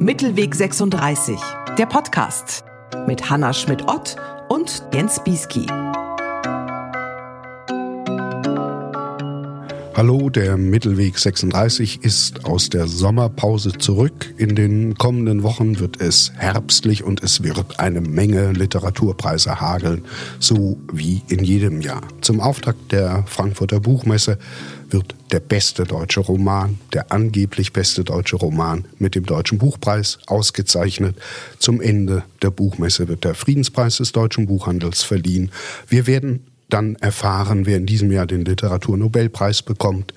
Mittelweg 36, der Podcast mit Hanna Schmidt-Ott und Jens Bisky. Hallo, der Mittelweg 36 ist aus der Sommerpause zurück. In den kommenden Wochen wird es herbstlich und es wird eine Menge Literaturpreise hageln, so wie in jedem Jahr. Zum Auftakt der Frankfurter Buchmesse wird der beste deutsche Roman, der angeblich beste deutsche Roman mit dem Deutschen Buchpreis ausgezeichnet. Zum Ende der Buchmesse wird der Friedenspreis des Deutschen Buchhandels verliehen. Wir werden dann erfahren, wer in diesem Jahr den Literaturnobelpreis bekommt.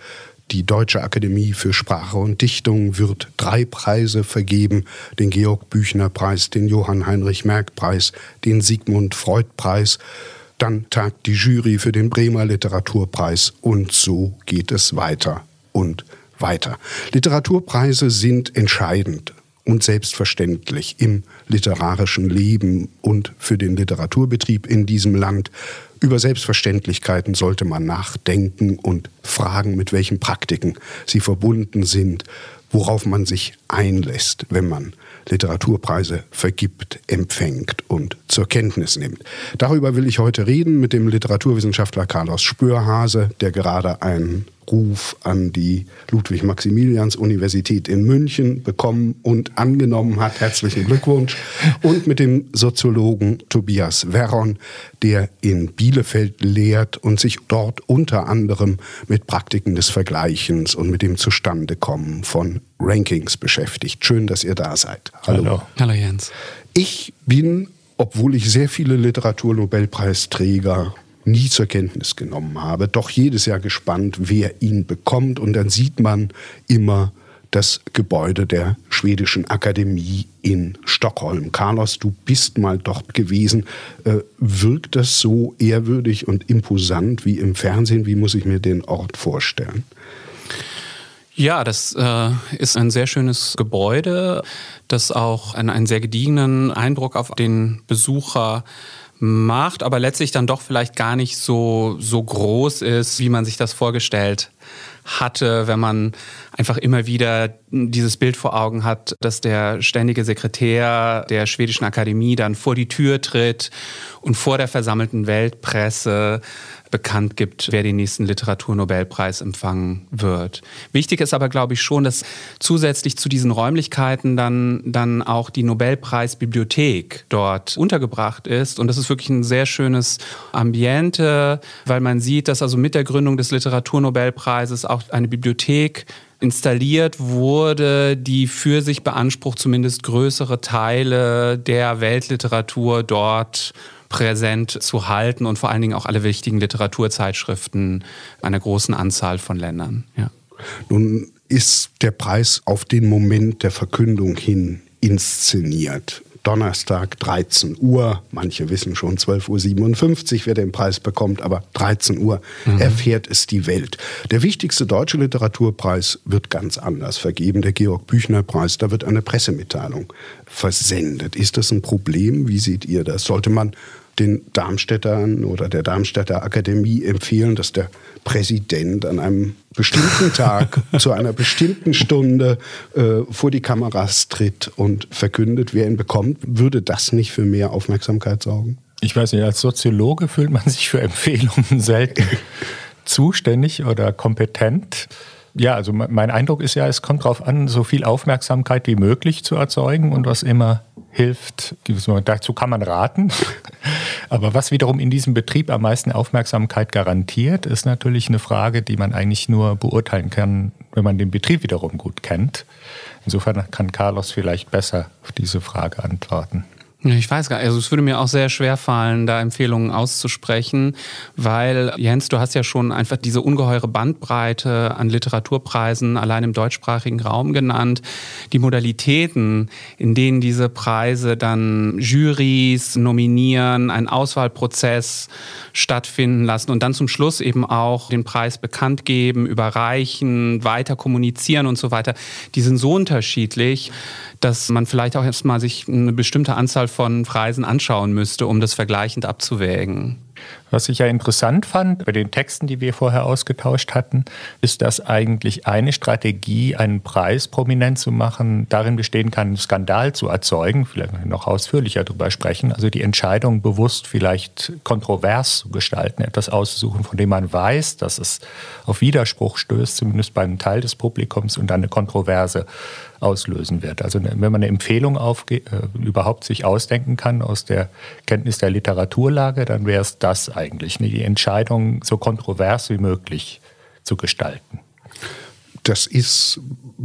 Die Deutsche Akademie für Sprache und Dichtung wird 3 Preise vergeben. Den Georg Büchner-Preis, den Johann Heinrich Merck-Preis, den Sigmund Freud-Preis. Dann tagt die Jury für den Bremer Literaturpreis. Und so geht es weiter und weiter. Literaturpreise sind entscheidend und selbstverständlich im literarischen Leben und für den Literaturbetrieb in diesem Land. Über Selbstverständlichkeiten sollte man nachdenken und fragen, mit welchen Praktiken sie verbunden sind, worauf man sich einlässt, wenn man Literaturpreise vergibt, empfängt und zur Kenntnis nimmt. Darüber will ich heute reden mit dem Literaturwissenschaftler Carlos Spoerhase, der gerade einen Ruf an die Ludwig-Maximilians-Universität in München bekommen und angenommen hat. Herzlichen Glückwunsch. Und mit dem Soziologen Tobias Veron, der in Bielefeld lehrt und sich dort unter anderem mit Praktiken des Vergleichens und mit dem Zustandekommen von Rankings beschäftigt. Schön, dass ihr da seid. Hallo. Hallo Jens. Ich bin, obwohl ich sehr viele Literaturnobelpreisträger nie zur Kenntnis genommen habe, doch jedes Jahr gespannt, wer ihn bekommt. Und dann sieht man immer das Gebäude der Schwedischen Akademie in Stockholm. Carlos, du bist mal dort gewesen. Wirkt das so ehrwürdig und imposant wie im Fernsehen? Wie muss ich mir den Ort vorstellen? Ja, das ist ein sehr schönes Gebäude, das auch einen sehr gediegenen Eindruck auf den Besucher macht, aber letztlich dann doch vielleicht gar nicht so groß ist, wie man sich das vorgestellt hatte, wenn man einfach immer wieder dieses Bild vor Augen hat, dass der ständige Sekretär der Schwedischen Akademie dann vor die Tür tritt und vor der versammelten Weltpresse bekannt gibt, wer den nächsten Literaturnobelpreis empfangen wird. Wichtig ist aber, glaube ich, schon, dass zusätzlich zu diesen Räumlichkeiten dann auch die Nobelpreisbibliothek dort untergebracht ist. Und das ist wirklich ein sehr schönes Ambiente, weil man sieht, dass also mit der Gründung des Literaturnobelpreises auch eine Bibliothek installiert wurde, die für sich beansprucht, zumindest größere Teile der Weltliteratur dort präsent zu halten und vor allen Dingen auch alle wichtigen Literaturzeitschriften einer großen Anzahl von Ländern. Ja. Nun ist der Preis auf den Moment der Verkündung hin inszeniert. Donnerstag, 13 Uhr, manche wissen schon, 12.57 Uhr, wer den Preis bekommt, aber 13 Uhr erfährt es die Welt. Der wichtigste deutsche Literaturpreis wird ganz anders vergeben, der Georg-Büchner-Preis, da wird eine Pressemitteilung versendet. Ist das ein Problem? Wie seht ihr das? Sollte man den Darmstädtern oder der Darmstädter Akademie empfehlen, dass der Präsident an einem bestimmten Tag zu einer bestimmten Stunde vor die Kameras tritt und verkündet, wer ihn bekommt? Würde das nicht für mehr Aufmerksamkeit sorgen? Ich weiß nicht, als Soziologe fühlt man sich für Empfehlungen selten zuständig oder kompetent. Ja, also mein Eindruck ist ja, es kommt darauf an, so viel Aufmerksamkeit wie möglich zu erzeugen und was immer hilft. Dazu kann man raten. Aber was wiederum in diesem Betrieb am meisten Aufmerksamkeit garantiert, ist natürlich eine Frage, die man eigentlich nur beurteilen kann, wenn man den Betrieb wiederum gut kennt. Insofern kann Carlos vielleicht besser auf diese Frage antworten. Ich weiß gar nicht, also es würde mir auch sehr schwer fallen, da Empfehlungen auszusprechen, weil, Jens, du hast ja schon einfach diese ungeheure Bandbreite an Literaturpreisen allein im deutschsprachigen Raum genannt. Die Modalitäten, in denen diese Preise dann Jurys nominieren, einen Auswahlprozess stattfinden lassen und dann zum Schluss eben auch den Preis bekannt geben, überreichen, weiter kommunizieren und so weiter, die sind so unterschiedlich, dass man vielleicht auch erstmal sich eine bestimmte Anzahl von Preisen anschauen müsste, um das vergleichend abzuwägen. Was ich ja interessant fand bei den Texten, die wir vorher ausgetauscht hatten, ist, dass eigentlich eine Strategie, einen Preis prominent zu machen, darin bestehen kann, einen Skandal zu erzeugen. Vielleicht noch ausführlicher darüber sprechen. Also die Entscheidung bewusst vielleicht kontrovers zu gestalten, etwas auszusuchen, von dem man weiß, dass es auf Widerspruch stößt, zumindest bei einem Teil des Publikums, und dann eine Kontroverse auslösen wird. Also wenn man eine Empfehlung überhaupt sich ausdenken kann aus der Kenntnis der Literaturlage, dann wäre es das eigentlich, die Entscheidung so kontrovers wie möglich zu gestalten. Das ist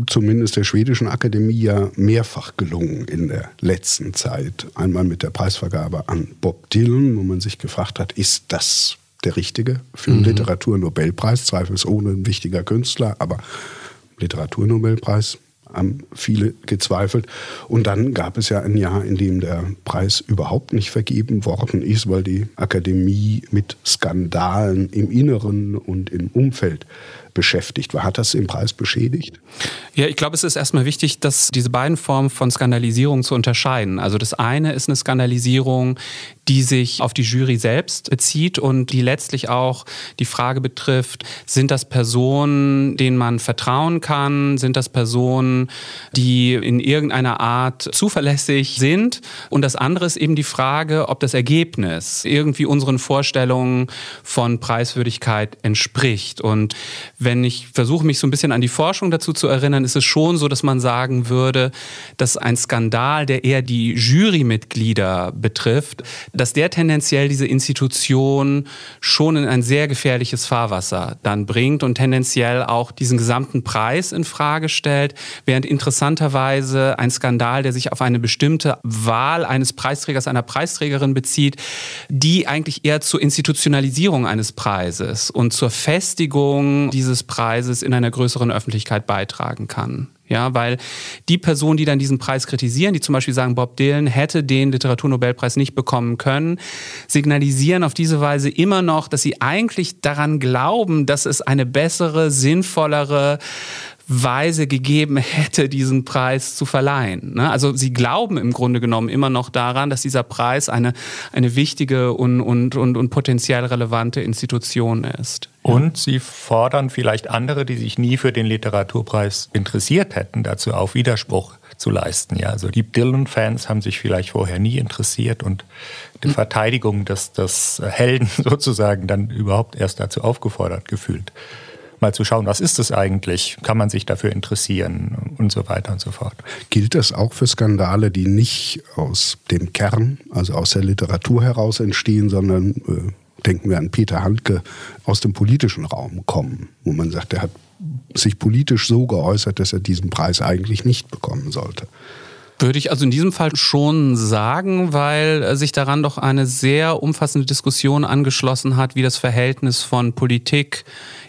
zumindest der Schwedischen Akademie ja mehrfach gelungen in der letzten Zeit. Einmal mit der Preisvergabe an Bob Dylan, wo man sich gefragt hat, ist das der Richtige für den Literaturnobelpreis? Zweifelsohne ein wichtiger Künstler, aber Literaturnobelpreis, haben viele gezweifelt. Und dann gab es ja ein Jahr, in dem der Preis überhaupt nicht vergeben worden ist, weil die Akademie mit Skandalen im Inneren und im Umfeld beschäftigt war. Hat das den Preis beschädigt? Ja, ich glaube, es ist erstmal wichtig, dass diese beiden Formen von Skandalisierung zu unterscheiden. Also das eine ist eine Skandalisierung, die sich auf die Jury selbst bezieht und die letztlich auch die Frage betrifft, sind das Personen, denen man vertrauen kann? Sind das Personen, die in irgendeiner Art zuverlässig sind? Und das andere ist eben die Frage, ob das Ergebnis irgendwie unseren Vorstellungen von Preiswürdigkeit entspricht. Und wenn ich versuche, mich so ein bisschen an die Forschung dazu zu erinnern, ist es schon so, dass man sagen würde, dass ein Skandal, der eher die Jurymitglieder betrifft, dass der tendenziell diese Institution schon in ein sehr gefährliches Fahrwasser dann bringt und tendenziell auch diesen gesamten Preis in Frage stellt, während interessanterweise ein Skandal, der sich auf eine bestimmte Wahl eines Preisträgers, einer Preisträgerin bezieht, die eigentlich eher zur Institutionalisierung eines Preises und zur Festigung dieses Preises in einer größeren Öffentlichkeit beitragen kann. Ja, weil die Personen, die dann diesen Preis kritisieren, die zum Beispiel sagen, Bob Dylan hätte den Literaturnobelpreis nicht bekommen können, signalisieren auf diese Weise immer noch, dass sie eigentlich daran glauben, dass es eine bessere, sinnvollere Weise gegeben hätte, diesen Preis zu verleihen. Also sie glauben im Grunde genommen immer noch daran, dass dieser Preis eine wichtige und potenziell relevante Institution ist. Und sie fordern vielleicht andere, die sich nie für den Literaturpreis interessiert hätten, dazu auf Widerspruch zu leisten. Ja, also die Dylan-Fans haben sich vielleicht vorher nie interessiert und die Verteidigung des Helden sozusagen dann überhaupt erst dazu aufgefordert gefühlt. Mal zu schauen, was ist es eigentlich? Kann man sich dafür interessieren? Und so weiter und so fort. Gilt das auch für Skandale, die nicht aus dem Kern, also aus der Literatur heraus entstehen, sondern, denken wir an Peter Handke, aus dem politischen Raum kommen, wo man sagt, er hat sich politisch so geäußert, dass er diesen Preis eigentlich nicht bekommen sollte? Würde ich also in diesem Fall schon sagen, weil sich daran doch eine sehr umfassende Diskussion angeschlossen hat, wie das Verhältnis von Politik,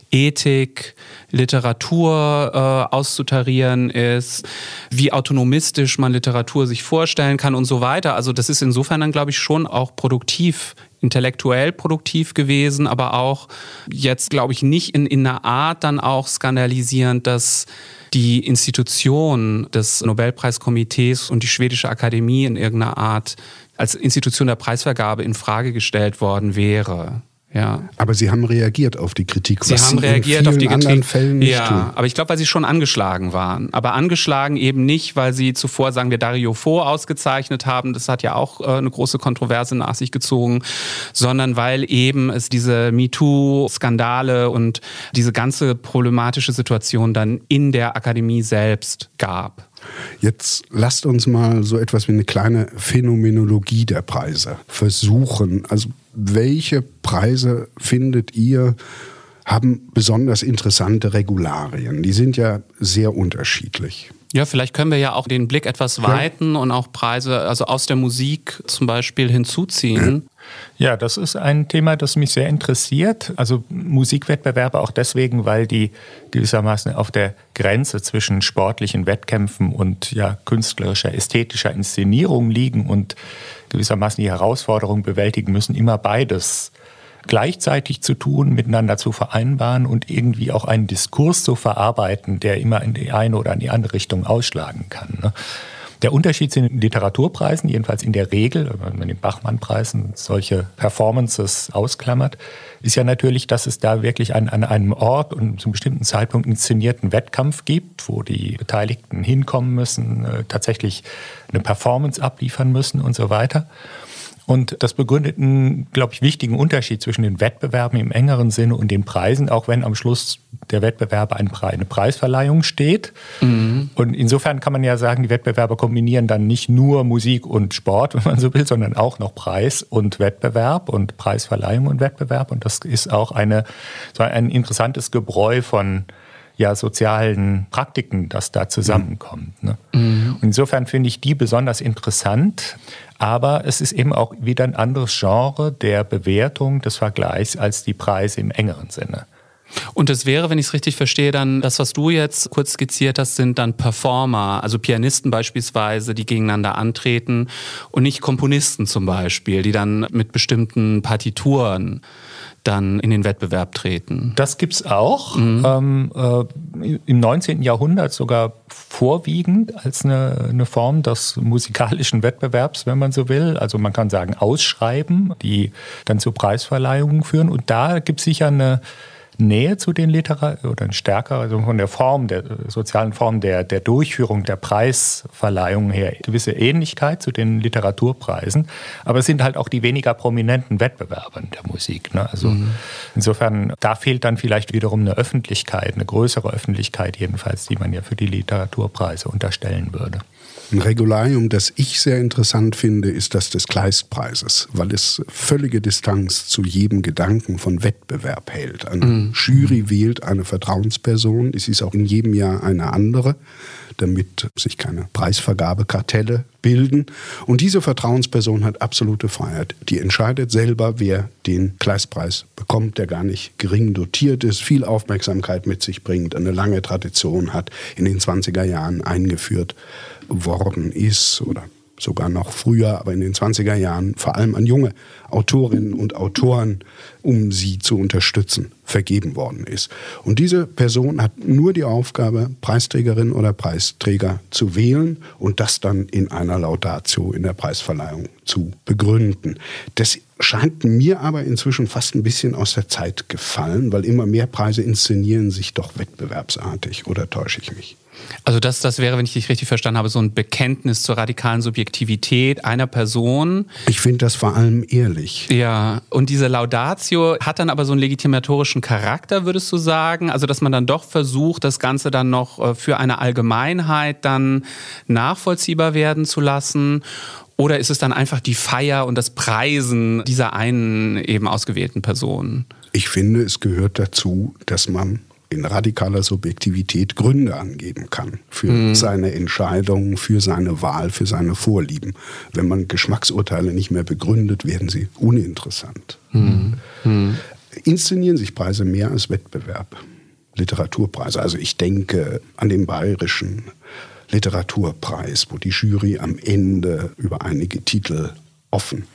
Ethik, Literatur auszutarieren ist, wie autonomistisch man Literatur sich vorstellen kann und so weiter. Also das ist insofern dann, glaube ich, schon auch produktiv, intellektuell produktiv gewesen, aber auch jetzt, glaube ich, nicht in einer Art dann auch skandalisierend, dass die Institution des Nobelpreiskomitees und die Schwedische Akademie in irgendeiner Art als Institution der Preisvergabe in Frage gestellt worden wäre. Ja. Aber Sie haben reagiert auf die Kritik. Sie haben reagiert auf die Kritik. Was Sie in vielen anderen Fällen nicht tun. Ja, aber ich glaube, weil Sie schon angeschlagen waren. Aber angeschlagen eben nicht, weil Sie zuvor, sagen wir, Dario Fo ausgezeichnet haben. Das hat ja auch eine große Kontroverse nach sich gezogen. Sondern weil eben es diese MeToo-Skandale und diese ganze problematische Situation dann in der Akademie selbst gab. Jetzt lasst uns mal so etwas wie eine kleine Phänomenologie der Preise versuchen. Also welche Preise, findet ihr, haben besonders interessante Regularien? Die sind ja sehr unterschiedlich. Ja, vielleicht können wir ja auch den Blick etwas weiten und auch Preise, also aus der Musik zum Beispiel, hinzuziehen. Ja, das ist ein Thema, das mich sehr interessiert. Also Musikwettbewerbe auch deswegen, weil die gewissermaßen auf der Grenze zwischen sportlichen Wettkämpfen und ja, künstlerischer, ästhetischer Inszenierung liegen und gewissermaßen die Herausforderung bewältigen müssen, immer beides gleichzeitig zu tun, miteinander zu vereinbaren und irgendwie auch einen Diskurs zu verarbeiten, der immer in die eine oder in die andere Richtung ausschlagen kann. Der Unterschied zu den Literaturpreisen, jedenfalls in der Regel, wenn man den Bachmann-Preisen solche Performances ausklammert, ist ja natürlich, dass es da wirklich an einem Ort und zum bestimmten Zeitpunkt inszenierten Wettkampf gibt, wo die Beteiligten hinkommen müssen, tatsächlich eine Performance abliefern müssen und so weiter. Und das begründet einen, glaube ich, wichtigen Unterschied zwischen den Wettbewerben im engeren Sinne und den Preisen, auch wenn am Schluss der Wettbewerbe eine Preisverleihung steht. Mhm. Und insofern kann man ja sagen, die Wettbewerbe kombinieren dann nicht nur Musik und Sport, wenn man so will, sondern auch noch Preis und Wettbewerb und Preisverleihung und Wettbewerb. Und das ist auch ein interessantes Gebräu von sozialen Praktiken, das da zusammenkommt. Ne? Mhm. Und insofern finde ich die besonders interessant. Aber es ist eben auch wieder ein anderes Genre der Bewertung des Vergleichs als die Preise im engeren Sinne. Und das wäre, wenn ich es richtig verstehe, dann das, was du jetzt kurz skizziert hast, sind dann Performer, also Pianisten beispielsweise, die gegeneinander antreten und nicht Komponisten zum Beispiel, die dann mit bestimmten Partituren dann in den Wettbewerb treten. Das gibt's auch. Mhm. Im 19. Jahrhundert sogar vorwiegend als eine Form des musikalischen Wettbewerbs, wenn man so will. Also man kann sagen Ausschreiben, die dann zu Preisverleihungen führen. Und da gibt's sicher eine Nähe zu den Literatur oder ein stärker, also von der Form, der sozialen Form der Durchführung der Preisverleihung her, gewisse Ähnlichkeit zu den Literaturpreisen. Aber es sind halt auch die weniger prominenten Wettbewerbe in der Musik. Ne? Also insofern, da fehlt dann vielleicht wiederum eine Öffentlichkeit, eine größere Öffentlichkeit jedenfalls, die man ja für die Literaturpreise unterstellen würde. Ein Regularium, das ich sehr interessant finde, ist das des Kleistpreises, weil es völlige Distanz zu jedem Gedanken von Wettbewerb hält. Eine Jury wählt eine Vertrauensperson, es ist auch in jedem Jahr eine andere, damit sich keine Preisvergabekartelle bilden. Und diese Vertrauensperson hat absolute Freiheit. Die entscheidet selber, wer den Kleistpreis bekommt, der gar nicht gering dotiert ist, viel Aufmerksamkeit mit sich bringt, eine lange Tradition hat, in den 20er Jahren eingeführt worden ist oder sogar noch früher, aber in den 20er Jahren vor allem an junge Autorinnen und Autoren, um sie zu unterstützen, vergeben worden ist. Und diese Person hat nur die Aufgabe, Preisträgerin oder Preisträger zu wählen und das dann in einer Laudatio in der Preisverleihung zu begründen. Das scheint mir aber inzwischen fast ein bisschen aus der Zeit gefallen, weil immer mehr Preise inszenieren sich doch wettbewerbsartig, oder täusche ich mich? Also das wäre, wenn ich dich richtig verstanden habe, so ein Bekenntnis zur radikalen Subjektivität einer Person. Ich finde das vor allem ehrlich. Ja, und diese Laudatio hat dann aber so einen legitimatorischen Charakter, würdest du sagen? Also dass man dann doch versucht, das Ganze dann noch für eine Allgemeinheit dann nachvollziehbar werden zu lassen? Oder ist es dann einfach die Feier und das Preisen dieser einen eben ausgewählten Person? Ich finde, es gehört dazu, dass man in radikaler Subjektivität Gründe angeben kann für seine Entscheidungen, für seine Wahl, für seine Vorlieben. Wenn man Geschmacksurteile nicht mehr begründet, werden sie uninteressant. Inszenieren sich Preise mehr als Wettbewerb, Literaturpreise. Also ich denke an den Bayerischen Literaturpreis, wo die Jury am Ende über einige Titel offen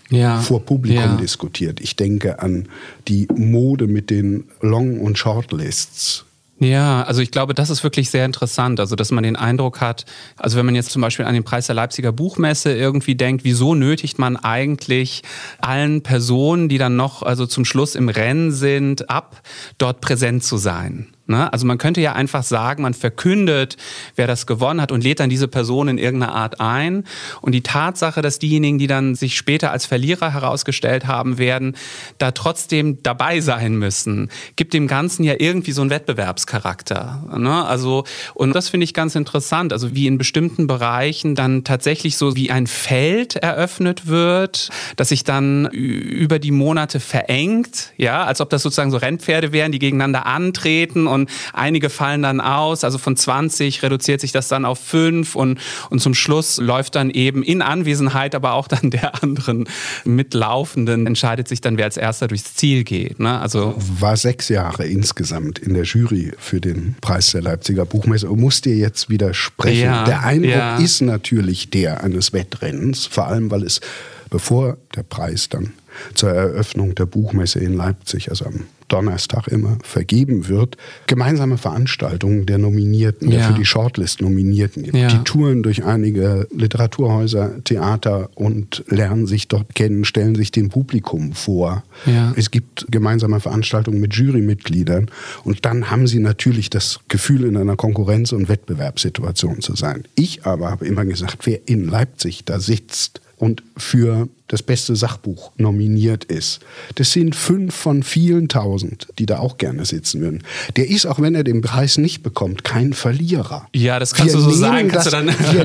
vor Publikum diskutiert. Ich denke an die Mode mit den Long- und Shortlists. Ja, also ich glaube, das ist wirklich sehr interessant, also dass man den Eindruck hat, also wenn man jetzt zum Beispiel an den Preis der Leipziger Buchmesse irgendwie denkt, wieso nötigt man eigentlich allen Personen, die dann noch also zum Schluss im Rennen sind, ab, dort präsent zu sein? Ne? Also man könnte ja einfach sagen, man verkündet, wer das gewonnen hat und lädt dann diese Person in irgendeiner Art ein. Und die Tatsache, dass diejenigen, die dann sich später als Verlierer herausgestellt haben werden, da trotzdem dabei sein müssen, gibt dem Ganzen ja irgendwie so einen Wettbewerbscharakter. Ne? Also, und das finde ich ganz interessant, also wie in bestimmten Bereichen dann tatsächlich so wie ein Feld eröffnet wird, das sich dann über die Monate verengt, ja, als ob das sozusagen so Rennpferde wären, die gegeneinander antreten. Und einige fallen dann aus, also von 20 reduziert sich das dann auf 5 und zum Schluss läuft dann eben in Anwesenheit, aber auch dann der anderen Mitlaufenden, entscheidet sich dann, wer als Erster durchs Ziel geht. Ne? Also war 6 Jahre insgesamt in der Jury für den Preis der Leipziger Buchmesse und muss dir jetzt widersprechen. Ja, der Eindruck ist natürlich der eines Wettrennens, vor allem weil es, bevor der Preis dann zur Eröffnung der Buchmesse in Leipzig, also am Donnerstag immer, vergeben wird. Gemeinsame Veranstaltungen der Nominierten, der für die Shortlist Nominierten gibt. Ja. Die touren durch einige Literaturhäuser, Theater und lernen sich dort kennen, stellen sich dem Publikum vor. Ja. Es gibt gemeinsame Veranstaltungen mit Jurymitgliedern und dann haben sie natürlich das Gefühl, in einer Konkurrenz- und Wettbewerbssituation zu sein. Ich aber habe immer gesagt, wer in Leipzig da sitzt und für das beste Sachbuch nominiert ist. Das sind 5 von vielen tausend, die da auch gerne sitzen würden. Der ist, auch wenn er den Preis nicht bekommt, kein Verlierer. Ja, das kannst du so sagen. Wir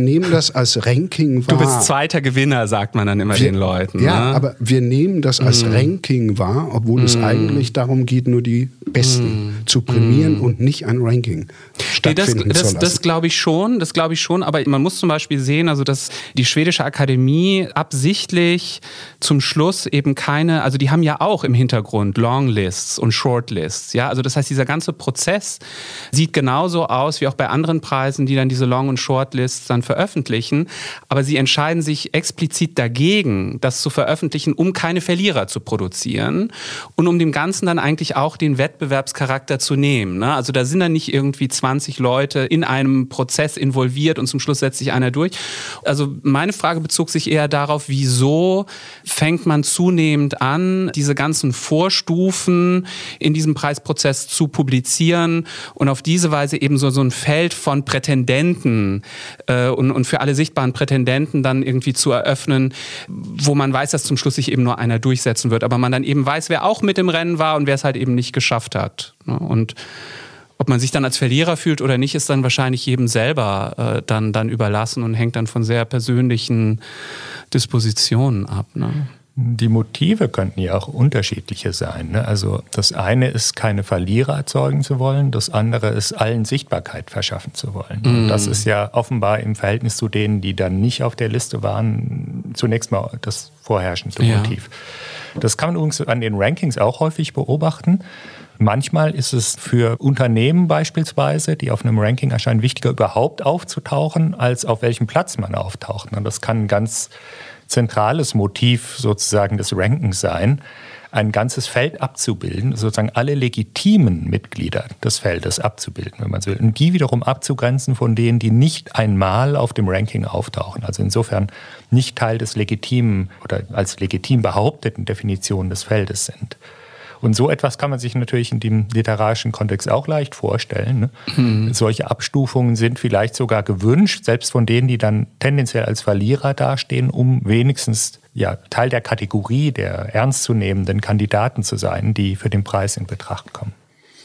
nehmen das als Ranking wahr. Du bist zweiter Gewinner, sagt man dann immer den Leuten. Ja, ne? Aber wir nehmen das als Ranking wahr, obwohl es eigentlich darum geht, nur die Besten zu prämieren und nicht ein Ranking stattfinden zu lassen. Das glaube ich schon. Aber man muss zum Beispiel sehen, also dass die Schwedische Akademie absichtlich zum Schluss eben keine, also die haben ja auch im Hintergrund Longlists und Shortlists, ja, also das heißt, dieser ganze Prozess sieht genauso aus wie auch bei anderen Preisen, die dann diese Long- und Shortlists dann veröffentlichen, aber sie entscheiden sich explizit dagegen, das zu veröffentlichen, um keine Verlierer zu produzieren und um dem Ganzen dann eigentlich auch den Wettbewerbscharakter zu nehmen, ne? Also da sind dann nicht irgendwie 20 Leute in einem Prozess involviert und zum Schluss setzt sich einer durch. Also meine Frage bezog sich eher darauf, wieso fängt man zunehmend an, diese ganzen Vorstufen in diesem Preisprozess zu publizieren und auf diese Weise eben so ein Feld von Prätendenten und für alle sichtbaren Prätendenten dann irgendwie zu eröffnen, wo man weiß, dass zum Schluss sich eben nur einer durchsetzen wird, aber man dann eben weiß, wer auch mit im Rennen war und wer es halt eben nicht geschafft hat. Und ob man sich dann als Verlierer fühlt oder nicht, ist dann wahrscheinlich jedem selber dann überlassen und hängt dann von sehr persönlichen Dispositionen ab. Ne? Die Motive könnten ja auch unterschiedliche sein. Ne? Also das eine ist, keine Verlierer erzeugen zu wollen, das andere ist, allen Sichtbarkeit verschaffen zu wollen. Und das ist ja offenbar im Verhältnis zu denen, die dann nicht auf der Liste waren, zunächst mal das vorherrschende Motiv. Das kann man übrigens an den Rankings auch häufig beobachten. Manchmal ist es für Unternehmen beispielsweise, die auf einem Ranking erscheinen, wichtiger, überhaupt aufzutauchen, als auf welchem Platz man auftaucht. Und das kann ein ganz zentrales Motiv sozusagen des Rankings sein, ein ganzes Feld abzubilden, sozusagen alle legitimen Mitglieder des Feldes abzubilden, wenn man so will. Und die wiederum abzugrenzen von denen, die nicht einmal auf dem Ranking auftauchen. Also insofern nicht Teil des legitimen oder als legitim behaupteten Definitionen des Feldes sind. Und so etwas kann man sich natürlich in dem literarischen Kontext auch leicht vorstellen. Ne? Solche Abstufungen sind vielleicht sogar gewünscht, selbst von denen, die dann tendenziell als Verlierer dastehen, um wenigstens Teil der Kategorie der ernstzunehmenden Kandidaten zu sein, die für den Preis in Betracht kommen.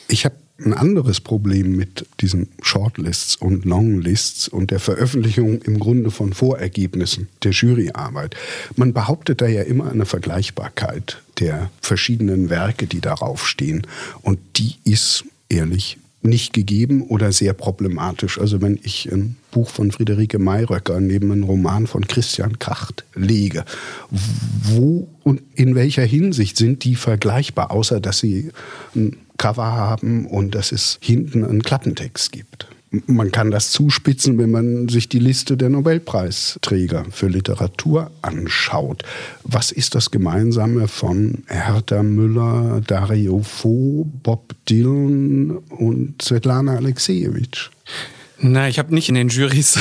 Ich habe ein anderes Problem mit diesen Shortlists und Longlists und der Veröffentlichung im Grunde von Vorergebnissen der Juryarbeit. Man behauptet da ja immer eine Vergleichbarkeit der verschiedenen Werke, die darauf stehen. Und die ist, ehrlich, nicht gegeben oder sehr problematisch. Also wenn ich ein Buch von Friederike Mayröcker neben einen Roman von Christian Kracht lege, wo und in welcher Hinsicht sind die vergleichbar, außer dass sie ein Cover haben und dass es hinten einen Klappentext gibt? Man kann das zuspitzen, wenn man sich die Liste der Nobelpreisträger für Literatur anschaut. Was ist das Gemeinsame von Hertha Müller, Dario Fo, Bob Dylan und Svetlana Alexijewitsch? Na, ich habe nicht in den Jurys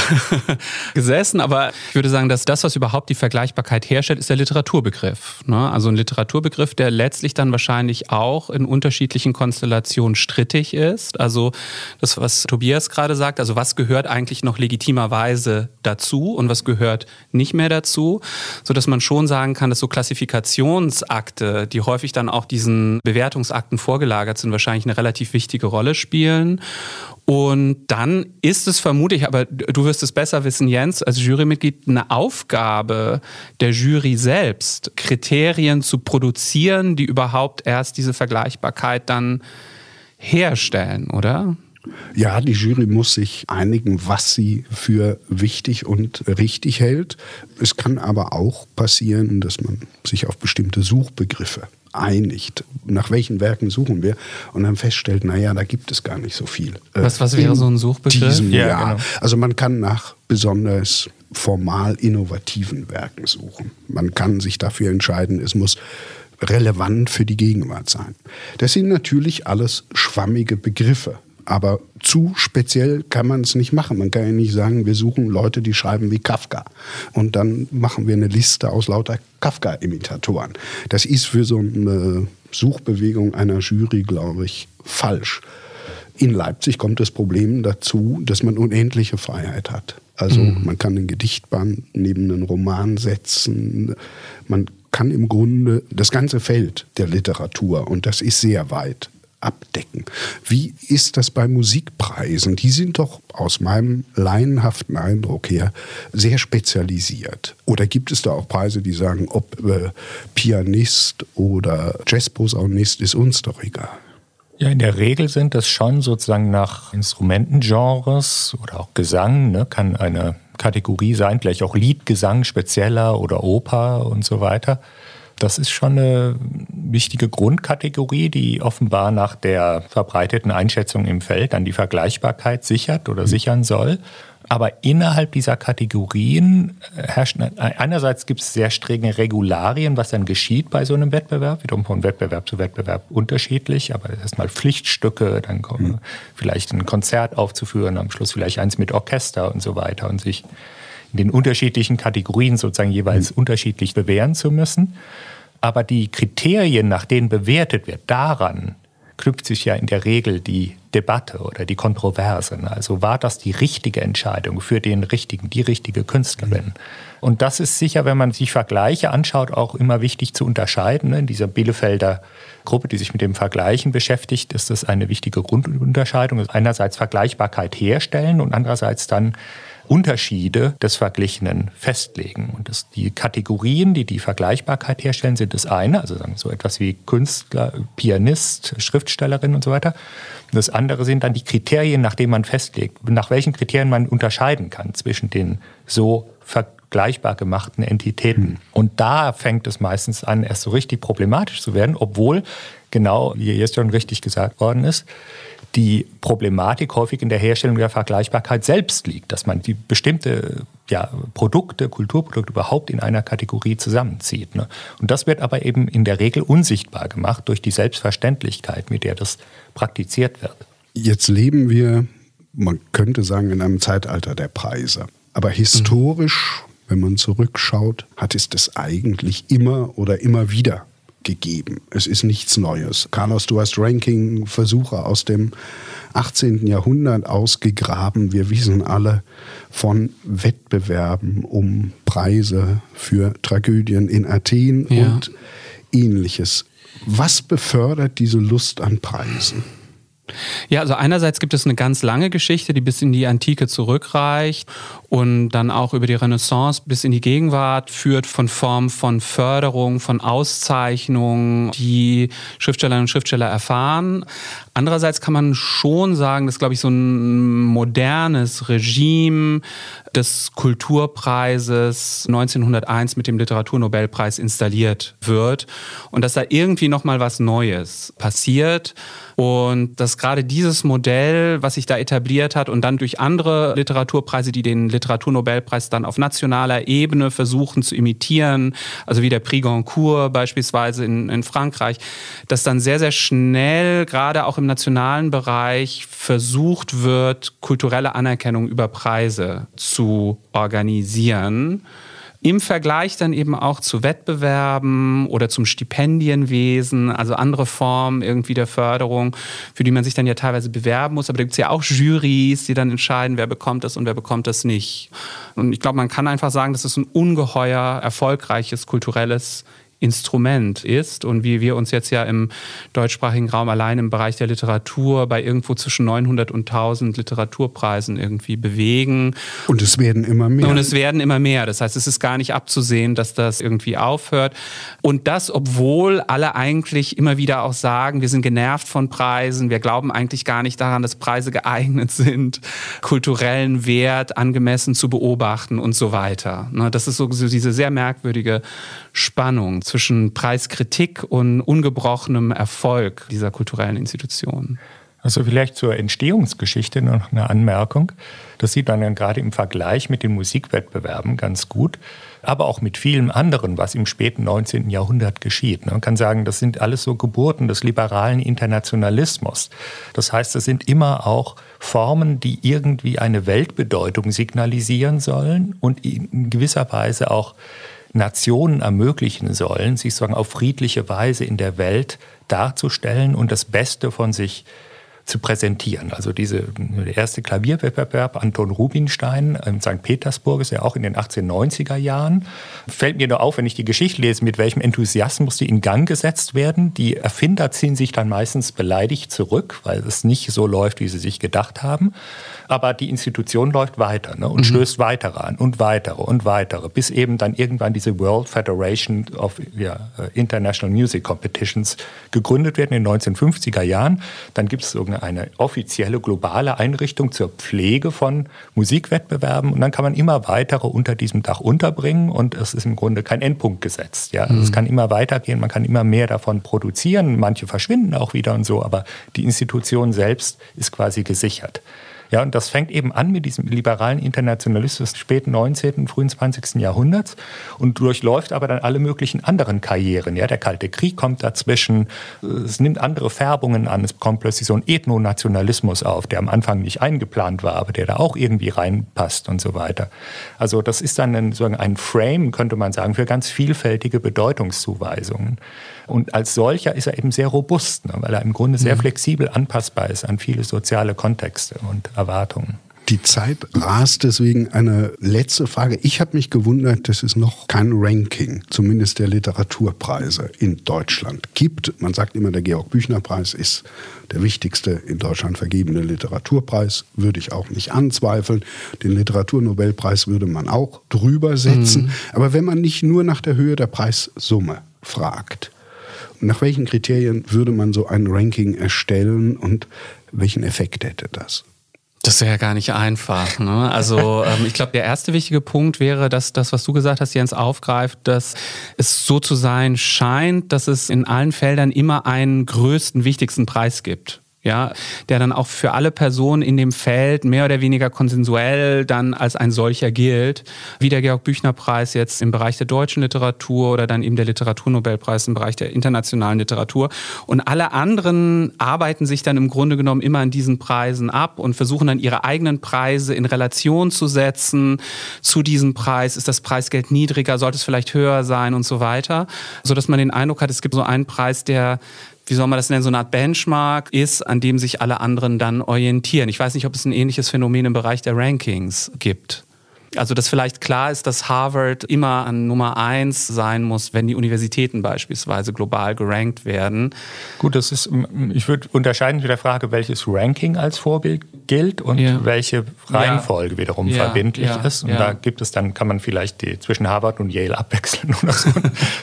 gesessen, aber ich würde sagen, dass das, was überhaupt die Vergleichbarkeit herstellt, ist der Literaturbegriff. Ne? Also ein Literaturbegriff, der letztlich dann wahrscheinlich auch in unterschiedlichen Konstellationen strittig ist. Also das, was Tobias gerade sagt, also was gehört eigentlich noch legitimerweise dazu und was gehört nicht mehr dazu, sodass man schon sagen kann, dass so Klassifikationsakte, die häufig dann auch diesen Bewertungsakten vorgelagert sind, wahrscheinlich eine relativ wichtige Rolle spielen. Und dann ist es vermutlich, aber du wirst es besser wissen, Jens, als Jurymitglied eine Aufgabe der Jury selbst, Kriterien zu produzieren, die überhaupt erst diese Vergleichbarkeit dann herstellen, oder? Ja, die Jury muss sich einigen, was sie für wichtig und richtig hält. Es kann aber auch passieren, dass man sich auf bestimmte Suchbegriffe einigt. Nach welchen Werken suchen wir? Und dann feststellt, naja, da gibt es gar nicht so viel. Was wäre so ein Suchbegriff? Diesem Jahr. Genau. Also man kann nach besonders formal innovativen Werken suchen. Man kann sich dafür entscheiden, es muss relevant für die Gegenwart sein. Das sind natürlich alles schwammige Begriffe. Aber zu speziell kann man es nicht machen. Man kann ja nicht sagen, wir suchen Leute, die schreiben wie Kafka. Und dann machen wir eine Liste aus lauter Kafka-Imitatoren. Das ist für so eine Suchbewegung einer Jury, glaube ich, falsch. In Leipzig kommt das Problem dazu, dass man unendliche Freiheit hat. Also man kann ein Gedichtband neben einen Roman setzen. Man kann im Grunde das ganze Feld der Literatur, und das ist sehr weit, abdecken. Wie ist das bei Musikpreisen? Die sind doch aus meinem laienhaften Eindruck her sehr spezialisiert. Oder gibt es da auch Preise, die sagen, ob Pianist oder Jazzposaunist ist uns doch egal? Ja, in der Regel sind das schon sozusagen nach Instrumentengenres oder auch Gesang, ne, kann eine Kategorie sein, vielleicht auch Liedgesang spezieller oder Oper und so weiter. Das ist schon eine wichtige Grundkategorie, die offenbar nach der verbreiteten Einschätzung im Feld dann die Vergleichbarkeit sichert oder sichern soll. Aber innerhalb dieser Kategorien herrscht einerseits gibt es sehr strenge Regularien, was dann geschieht bei so einem Wettbewerb, wiederum von Wettbewerb zu Wettbewerb unterschiedlich, aber erstmal Pflichtstücke, dann kommen vielleicht ein Konzert aufzuführen, am Schluss vielleicht eins mit Orchester und so weiter und sich in den unterschiedlichen Kategorien sozusagen jeweils unterschiedlich bewähren zu müssen. Aber die Kriterien, nach denen bewertet wird, daran knüpft sich ja in der Regel die Debatte oder die Kontroversen. Also war das die richtige Entscheidung für den richtigen, die richtige Künstlerin? Und das ist sicher, wenn man sich Vergleiche anschaut, auch immer wichtig zu unterscheiden. In dieser Bielefelder Gruppe, die sich mit dem Vergleichen beschäftigt, ist das eine wichtige Grundunterscheidung. Einerseits Vergleichbarkeit herstellen und andererseits dann Unterschiede des Verglichenen festlegen. Und das, die Kategorien, die die Vergleichbarkeit herstellen, sind das eine, also sagen so etwas wie Künstler, Pianist, Schriftstellerin und so weiter. Das andere sind dann die Kriterien, nach denen man festlegt, nach welchen Kriterien man unterscheiden kann zwischen den so vergleichbar gemachten Entitäten. Und da fängt es meistens an, erst so richtig problematisch zu werden, obwohl, genau wie jetzt schon richtig gesagt worden ist, die Problematik häufig in der Herstellung der Vergleichbarkeit selbst liegt, dass man die bestimmte Produkte, Kulturprodukte überhaupt in einer Kategorie zusammenzieht. Ne? Und das wird aber eben in der Regel unsichtbar gemacht durch die Selbstverständlichkeit, mit der das praktiziert wird. Jetzt leben wir, man könnte sagen, in einem Zeitalter der Preise. Aber historisch, wenn man zurückschaut, hat es das eigentlich immer oder immer wieder gegeben. Es ist nichts Neues. Carlos, du hast Ranking-Versuche aus dem 18. Jahrhundert ausgegraben. Wir wissen alle von Wettbewerben um Preise für Tragödien in Athen und Ähnliches. Was befördert diese Lust an Preisen? Ja, also einerseits gibt es eine ganz lange Geschichte, die bis in die Antike zurückreicht und dann auch über die Renaissance bis in die Gegenwart führt, von Formen von Förderung, von Auszeichnungen, die Schriftstellerinnen und Schriftsteller erfahren. Andererseits kann man schon sagen, dass, glaube ich, so ein modernes Regime des Kulturpreises 1901 mit dem Literaturnobelpreis installiert wird und dass da irgendwie nochmal was Neues passiert und dass gerade dieses Modell, was sich da etabliert hat und dann durch andere Literaturpreise, die den Literaturnobelpreis dann auf nationaler Ebene versuchen zu imitieren, also wie der Prix Goncourt beispielsweise in Frankreich, dass dann sehr, sehr schnell gerade auch im nationalen Bereich versucht wird, kulturelle Anerkennung über Preise zu organisieren. Im Vergleich dann eben auch zu Wettbewerben oder zum Stipendienwesen, also andere Formen irgendwie der Förderung, für die man sich dann ja teilweise bewerben muss. Aber da gibt es ja auch Jurys, die dann entscheiden, wer bekommt das und wer bekommt das nicht. Und ich glaube, man kann einfach sagen, dass es ein ungeheuer erfolgreiches kulturelles Instrument ist und wie wir uns jetzt ja im deutschsprachigen Raum allein im Bereich der Literatur bei irgendwo zwischen 900 und 1000 Literaturpreisen irgendwie bewegen. Und es werden immer mehr. Das heißt, es ist gar nicht abzusehen, dass das irgendwie aufhört. Und das, obwohl alle eigentlich immer wieder auch sagen, wir sind genervt von Preisen, wir glauben eigentlich gar nicht daran, dass Preise geeignet sind, kulturellen Wert angemessen zu beobachten und so weiter. Das ist so diese sehr merkwürdige Spannung zwischen Preiskritik und ungebrochenem Erfolg dieser kulturellen Institutionen. Also vielleicht zur Entstehungsgeschichte noch eine Anmerkung. Das sieht man dann gerade im Vergleich mit den Musikwettbewerben ganz gut, aber auch mit vielem anderen, was im späten 19. Jahrhundert geschieht. Man kann sagen, das sind alles so Geburten des liberalen Internationalismus. Das heißt, das sind immer auch Formen, die irgendwie eine Weltbedeutung signalisieren sollen und in gewisser Weise auch Nationen ermöglichen sollen, sich sozusagen auf friedliche Weise in der Welt darzustellen und das Beste von sich zu präsentieren. Also der erste Klavierwettbewerb, Anton Rubinstein in St. Petersburg, ist ja auch in den 1890er Jahren. Fällt mir nur auf, wenn ich die Geschichte lese, mit welchem Enthusiasmus die in Gang gesetzt werden. Die Erfinder ziehen sich dann meistens beleidigt zurück, weil es nicht so läuft, wie sie sich gedacht haben. Aber die Institution läuft weiter, ne, und stößt weitere an und weitere und weitere, bis eben dann irgendwann diese World Federation of International Music Competitions gegründet wird in den 1950er Jahren. Dann gibt es so eine offizielle globale Einrichtung zur Pflege von Musikwettbewerben und dann kann man immer weitere unter diesem Dach unterbringen und es ist im Grunde kein Endpunkt gesetzt. Ja? Also es kann immer weitergehen, man kann immer mehr davon produzieren, manche verschwinden auch wieder und so, aber die Institution selbst ist quasi gesichert. Ja, und das fängt eben an mit diesem liberalen Internationalismus des späten 19., frühen 20. Jahrhunderts und durchläuft aber dann alle möglichen anderen Karrieren. Ja, der Kalte Krieg kommt dazwischen, es nimmt andere Färbungen an, es kommt plötzlich so ein Ethnonationalismus auf, der am Anfang nicht eingeplant war, aber der da auch irgendwie reinpasst und so weiter. Also das ist dann ein Frame, könnte man sagen, für ganz vielfältige Bedeutungszuweisungen. Und als solcher ist er eben sehr robust, ne, weil er im Grunde sehr flexibel anpassbar ist an viele soziale Kontexte und Erwartungen. Die Zeit rast, deswegen eine letzte Frage. Ich habe mich gewundert, dass es noch kein Ranking, zumindest der Literaturpreise in Deutschland gibt. Man sagt immer, der Georg Büchner-Preis ist der wichtigste in Deutschland vergebene Literaturpreis. Würde ich auch nicht anzweifeln. Den Literaturnobelpreis würde man auch drüber setzen. Aber wenn man nicht nur nach der Höhe der Preissumme fragt, nach welchen Kriterien würde man so ein Ranking erstellen und welchen Effekt hätte das? Das wäre ja gar nicht einfach, ne? Also ich glaube, der erste wichtige Punkt wäre, dass das, was du gesagt hast, Jens, aufgreift, dass es so zu sein scheint, dass es in allen Feldern immer einen größten, wichtigsten Preis gibt. Ja, der dann auch für alle Personen in dem Feld mehr oder weniger konsensuell dann als ein solcher gilt, wie der Georg-Büchner-Preis jetzt im Bereich der deutschen Literatur oder dann eben der Literaturnobelpreis im Bereich der internationalen Literatur. Und alle anderen arbeiten sich dann im Grunde genommen immer an diesen Preisen ab und versuchen dann ihre eigenen Preise in Relation zu setzen zu diesem Preis. Ist das Preisgeld niedriger? Sollte es vielleicht höher sein? Und so weiter. Sodass man den Eindruck hat, es gibt so einen Preis, der, wie soll man das nennen, so eine Art Benchmark ist, an dem sich alle anderen dann orientieren. Ich weiß nicht, ob es ein ähnliches Phänomen im Bereich der Rankings gibt. Also dass vielleicht klar ist, dass Harvard immer an Nummer 1 sein muss, wenn die Universitäten beispielsweise global gerankt werden. Gut, das ist, ich würde unterscheiden zu der Frage, welches Ranking als Vorbild gilt und welche Reihenfolge wiederum verbindlich ist. Und da gibt es dann, kann man vielleicht die zwischen Harvard und Yale abwechseln oder so.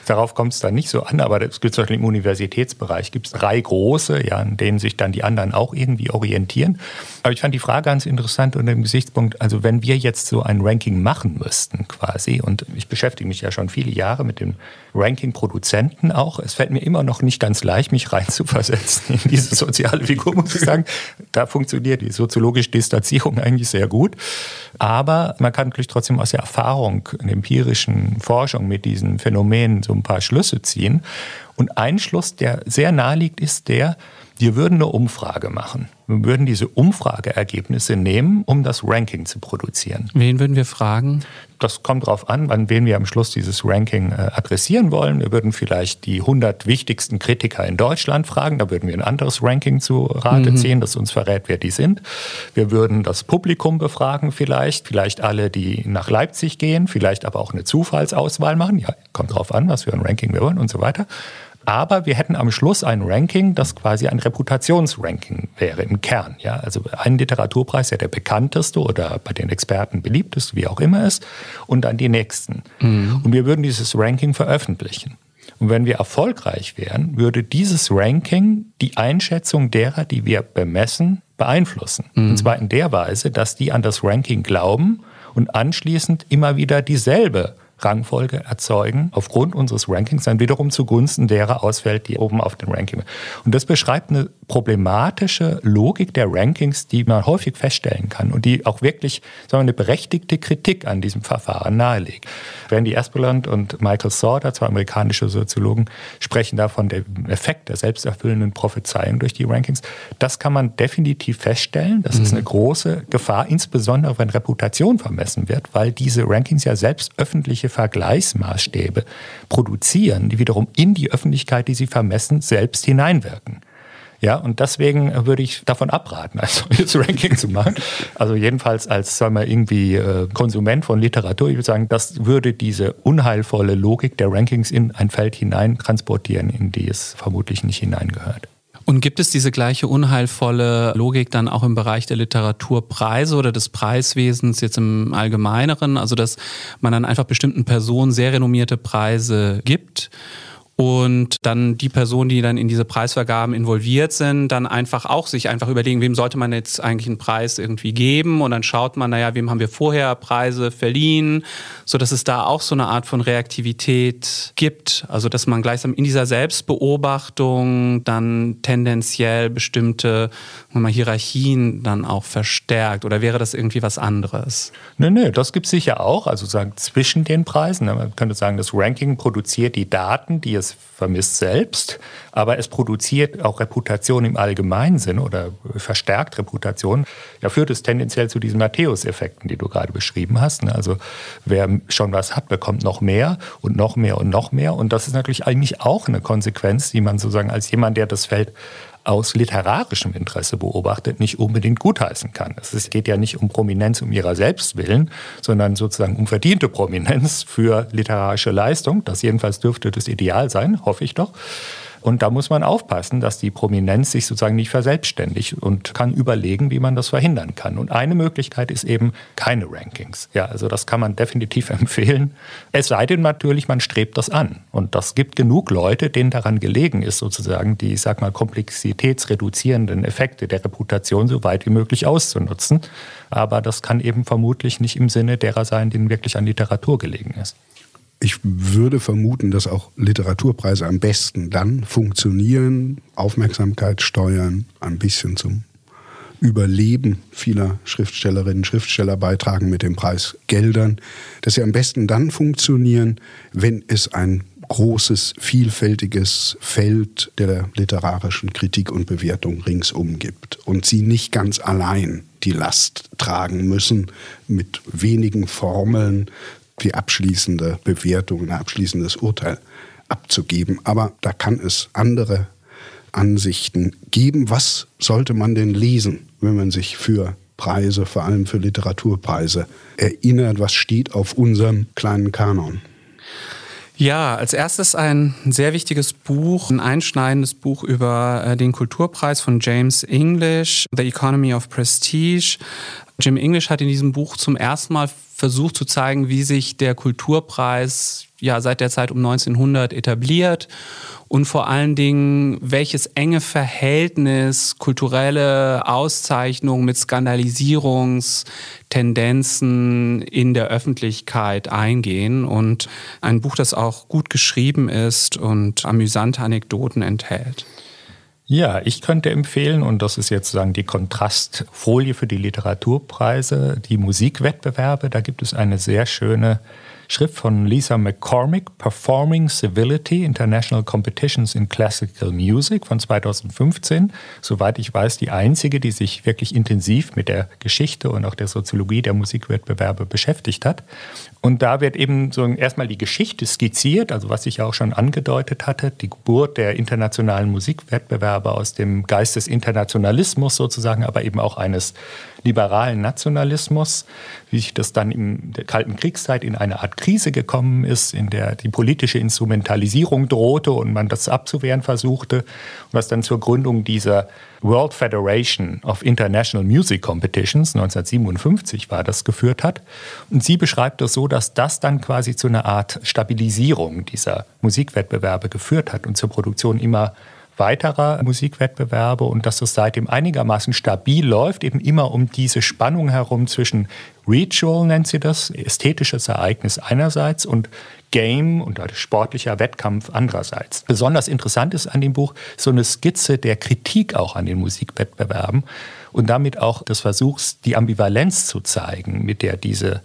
Darauf kommt es dann nicht so an, aber es gibt zum Beispiel im Universitätsbereich gibt es 3 große, ja, an denen sich dann die anderen auch irgendwie orientieren. Aber ich fand die Frage ganz interessant unter dem Gesichtspunkt, also wenn wir jetzt so ein Ranking machen müssten quasi, und ich beschäftige mich ja schon viele Jahre mit dem Ranking-Produzenten auch. Es fällt mir immer noch nicht ganz leicht, mich reinzuversetzen in diese soziale Figur, muss ich sagen. Da funktioniert die soziologische Distanzierung eigentlich sehr gut. Aber man kann natürlich trotzdem aus der Erfahrung und empirischen Forschung mit diesen Phänomenen so ein paar Schlüsse ziehen. Und ein Schluss, der sehr naheliegt, ist der, Wir würden eine Umfrage machen. Wir würden diese Umfrageergebnisse nehmen, um das Ranking zu produzieren. Wen würden wir fragen? Das kommt darauf an wen wir am Schluss dieses Ranking adressieren wollen. Wir würden vielleicht die 100 wichtigsten Kritiker in Deutschland fragen. Da würden wir ein anderes Ranking zu Rate ziehen, das uns verrät, wer die sind. Wir würden das Publikum befragen vielleicht alle, die nach Leipzig gehen, vielleicht aber auch eine Zufallsauswahl machen. Ja, kommt darauf an, was für ein Ranking wir wollen und so weiter. Aber wir hätten am Schluss ein Ranking, das quasi ein Reputationsranking wäre im Kern. Ja, also ein Literaturpreis, der bekannteste oder bei den Experten beliebteste, wie auch immer ist, und dann die nächsten. Mhm. Und wir würden dieses Ranking veröffentlichen. Und wenn wir erfolgreich wären, würde dieses Ranking die Einschätzung derer, die wir bemessen, beeinflussen. Mhm. Und zwar in der Weise, dass die an das Ranking glauben und anschließend immer wieder dieselbe Rangfolge erzeugen, aufgrund unseres Rankings dann wiederum zugunsten derer ausfällt, die oben auf dem Ranking sind. Und das beschreibt eine problematische Logik der Rankings, die man häufig feststellen kann und die auch wirklich, sagen wir, eine berechtigte Kritik an diesem Verfahren nahelegt. Randy Aspeland und Michael Sauder, zwei amerikanische Soziologen, sprechen da von dem Effekt der selbsterfüllenden Prophezeiung durch die Rankings. Das kann man definitiv feststellen. Das ist eine große Gefahr, insbesondere wenn Reputation vermessen wird, weil diese Rankings ja selbst öffentliche Vergleichsmaßstäbe produzieren, die wiederum in die Öffentlichkeit, die sie vermessen, selbst hineinwirken. Ja, und deswegen würde ich davon abraten, ein solches Ranking zu machen. Also jedenfalls als, sagen wir, irgendwie Konsument von Literatur, ich würde sagen, das würde diese unheilvolle Logik der Rankings in ein Feld hinein transportieren, in die es vermutlich nicht hineingehört. Und gibt es diese gleiche unheilvolle Logik dann auch im Bereich der Literaturpreise oder des Preiswesens jetzt im Allgemeineren? Also dass man dann einfach bestimmten Personen sehr renommierte Preise gibt und dann die Personen, die dann in diese Preisvergaben involviert sind, dann einfach auch sich einfach überlegen, wem sollte man jetzt eigentlich einen Preis irgendwie geben? Und dann schaut man, naja, wem haben wir vorher Preise verliehen? Sodass es da auch so eine Art von Reaktivität gibt. Also dass man gleichsam in dieser Selbstbeobachtung dann tendenziell bestimmte Hierarchien dann auch verstärkt. Oder wäre das irgendwie was anderes? Nö, das gibt es sicher auch. Also sagen zwischen den Preisen. Man könnte sagen, das Ranking produziert die Daten, die es vermisst selbst, aber es produziert auch Reputation im allgemeinen Sinn oder verstärkt Reputation. Da führt es tendenziell zu diesen Matthäus-Effekten, die du gerade beschrieben hast. Also wer schon was hat, bekommt noch mehr und noch mehr und noch mehr. Und das ist natürlich eigentlich auch eine Konsequenz, die man sozusagen als jemand, der das Feld aus literarischem Interesse beobachtet, nicht unbedingt gutheißen kann. Es geht ja nicht um Prominenz um ihrer selbst willen, sondern sozusagen um verdiente Prominenz für literarische Leistung. Das jedenfalls dürfte das Ideal sein, hoffe ich doch. Und da muss man aufpassen, dass die Prominenz sich sozusagen nicht verselbstständigt und kann überlegen, wie man das verhindern kann. Und eine Möglichkeit ist eben keine Rankings. Ja, also das kann man definitiv empfehlen. Es sei denn natürlich, man strebt das an. Und das gibt genug Leute, denen daran gelegen ist, sozusagen die, komplexitätsreduzierenden Effekte der Reputation so weit wie möglich auszunutzen. Aber das kann eben vermutlich nicht im Sinne derer sein, denen wirklich an Literatur gelegen ist. Ich würde vermuten, dass auch Literaturpreise am besten dann funktionieren, Aufmerksamkeit steuern, ein bisschen zum Überleben vieler Schriftstellerinnen und Schriftsteller beitragen mit den Preisgeldern, dass sie am besten dann funktionieren, wenn es ein großes, vielfältiges Feld der literarischen Kritik und Bewertung ringsum gibt und sie nicht ganz allein die Last tragen müssen mit wenigen Formeln, die abschließende Bewertung, ein abschließendes Urteil abzugeben. Aber da kann es andere Ansichten geben. Was sollte man denn lesen, wenn man sich für Preise, vor allem für Literaturpreise, erinnert? Was steht auf unserem kleinen Kanon? Ja, als erstes ein sehr wichtiges Buch, ein einschneidendes Buch über den Kulturpreis von James English, The Economy of Prestige. Jim English hat in diesem Buch zum ersten Mal versucht zu zeigen, wie sich der Kulturpreis ja seit der Zeit um 1900 etabliert und vor allen Dingen, welches enge Verhältnis kulturelle Auszeichnungen mit Skandalisierungstendenzen in der Öffentlichkeit eingehen. Und ein Buch, das auch gut geschrieben ist und amüsante Anekdoten enthält. Ja, ich könnte empfehlen, und das ist jetzt sozusagen die Kontrastfolie für die Literaturpreise, die Musikwettbewerbe. Da gibt es eine sehr schöne Schrift von Lisa McCormick, Performing Civility, International Competitions in Classical Music von 2015. Soweit ich weiß, die einzige, die sich wirklich intensiv mit der Geschichte und auch der Soziologie der Musikwettbewerbe beschäftigt hat. Und da wird eben so erstmal die Geschichte skizziert, also was ich ja auch schon angedeutet hatte, die Geburt der internationalen Musikwettbewerbe aus dem Geist des Internationalismus sozusagen, aber eben auch eines liberalen Nationalismus, wie sich das dann in der Kalten Kriegszeit in eine Art Krise gekommen ist, in der die politische Instrumentalisierung drohte und man das abzuwehren versuchte, was dann zur Gründung dieser World Federation of International Music Competitions, 1957 war das, geführt hat. Und sie beschreibt das so, dass das dann quasi zu einer Art Stabilisierung dieser Musikwettbewerbe geführt hat und zur Produktion immer weiterer Musikwettbewerbe und dass das seitdem einigermaßen stabil läuft, eben immer um diese Spannung herum zwischen Ritual, nennt sie das, ästhetisches Ereignis einerseits und Game und sportlicher Wettkampf andererseits. Besonders interessant ist an dem Buch so eine Skizze der Kritik auch an den Musikwettbewerben und damit auch des Versuchs, die Ambivalenz zu zeigen, mit der diese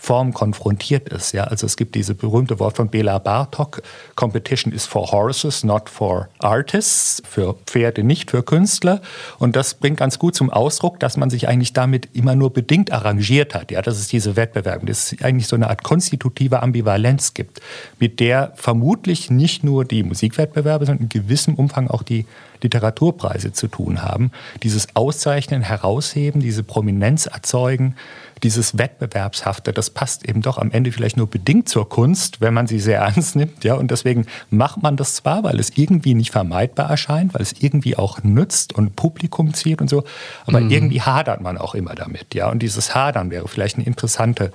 Form konfrontiert ist. Ja, also es gibt dieses berühmte Wort von Bela Bartok, Competition is for horses, not for artists, für Pferde, nicht für Künstler. Und das bringt ganz gut zum Ausdruck, dass man sich eigentlich damit immer nur bedingt arrangiert hat. Ja, das ist diese Wettbewerbe, dass es eigentlich so eine Art konstitutive Ambivalenz gibt, mit der vermutlich nicht nur die Musikwettbewerbe, sondern in gewissem Umfang auch die Literaturpreise zu tun haben. Dieses Auszeichnen, Herausheben, diese Prominenz erzeugen, dieses Wettbewerbshafte, das passt eben doch am Ende vielleicht nur bedingt zur Kunst, wenn man sie sehr ernst nimmt. Ja? Und deswegen macht man das zwar, weil es irgendwie nicht vermeidbar erscheint, weil es irgendwie auch nützt und Publikum zieht und so, aber irgendwie hadert man auch immer damit. Ja? Und dieses Hadern wäre vielleicht eine interessante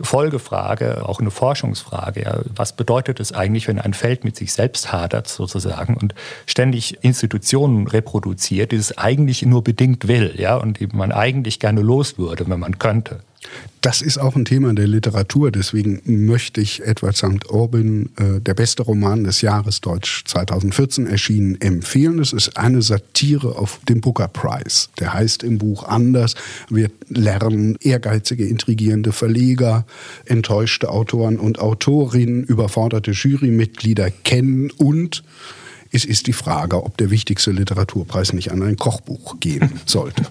Folgefrage, auch eine Forschungsfrage. Ja. Was bedeutet es eigentlich, wenn ein Feld mit sich selbst hadert sozusagen und ständig Institutionen reproduziert, die es eigentlich nur bedingt will, ja, und die man eigentlich gerne los würde, wenn man könnte? Das ist auch ein Thema der Literatur, deswegen möchte ich Edward St. Aubyn, der beste Roman des Jahres, Deutsch 2014 erschienen, empfehlen. Es ist eine Satire auf den Booker-Preis. Der heißt im Buch anders. Wir lernen ehrgeizige, intrigierende Verleger, enttäuschte Autoren und Autorinnen, überforderte Jurymitglieder kennen und es ist die Frage, ob der wichtigste Literaturpreis nicht an ein Kochbuch gehen sollte.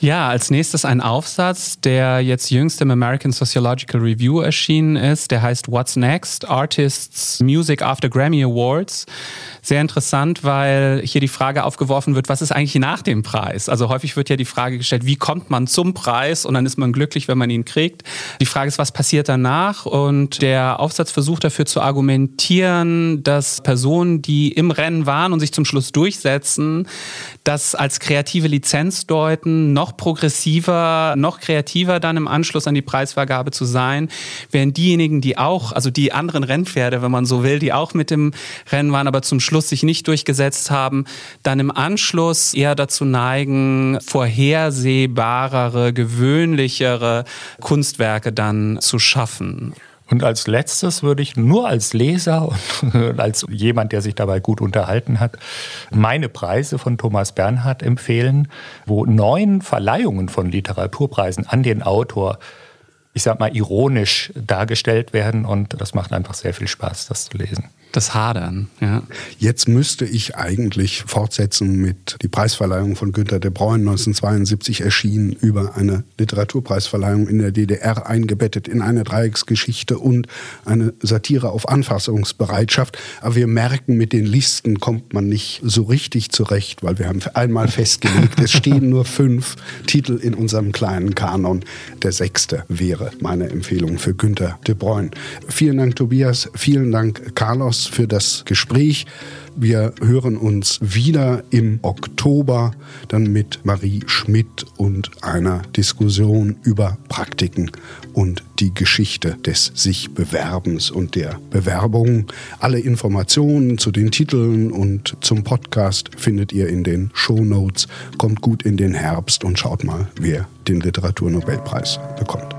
Ja, als nächstes ein Aufsatz, der jetzt jüngst im American Sociological Review erschienen ist. Der heißt What's Next? Artists Music After Grammy Awards. Sehr interessant, weil hier die Frage aufgeworfen wird, was ist eigentlich nach dem Preis? Also häufig wird ja die Frage gestellt, wie kommt man zum Preis? Und dann ist man glücklich, wenn man ihn kriegt. Die Frage ist, was passiert danach? Und der Aufsatz versucht dafür zu argumentieren, dass Personen, die im Rennen waren und sich zum Schluss durchsetzen, das als kreative Lizenz deuten, noch progressiver, noch kreativer dann im Anschluss an die Preisvergabe zu sein, während diejenigen, die auch, also die anderen Rennpferde, wenn man so will, die auch mit dem Rennen waren, aber zum Schluss sich nicht durchgesetzt haben, dann im Anschluss eher dazu neigen, vorhersehbarere, gewöhnlichere Kunstwerke dann zu schaffen. Und als letztes würde ich nur als Leser und als jemand, der sich dabei gut unterhalten hat, meine Preise von Thomas Bernhard empfehlen, wo 9 Verleihungen von Literaturpreisen an den Autor, ich sag mal, ironisch dargestellt werden. Und das macht einfach sehr viel Spaß, das zu lesen. Das Hadern, ja. Jetzt müsste ich eigentlich fortsetzen mit die Preisverleihung von Günter de Bruyne, 1972 erschienen, über eine Literaturpreisverleihung in der DDR, eingebettet in eine Dreiecksgeschichte und eine Satire auf Anfassungsbereitschaft. Aber wir merken, mit den Listen kommt man nicht so richtig zurecht, weil wir haben einmal festgelegt, es stehen nur 5 Titel in unserem kleinen Kanon. Der 6. wäre meine Empfehlung für Günter de Bruyne. Vielen Dank, Tobias. Vielen Dank, Carlos, für das Gespräch. Wir hören uns wieder im Oktober, dann mit Marie Schmidt und einer Diskussion über Praktiken und die Geschichte des Sich-Bewerbens und der Bewerbung. Alle Informationen zu den Titeln und zum Podcast findet ihr in den Shownotes. Kommt gut in den Herbst und schaut mal, wer den Literaturnobelpreis bekommt.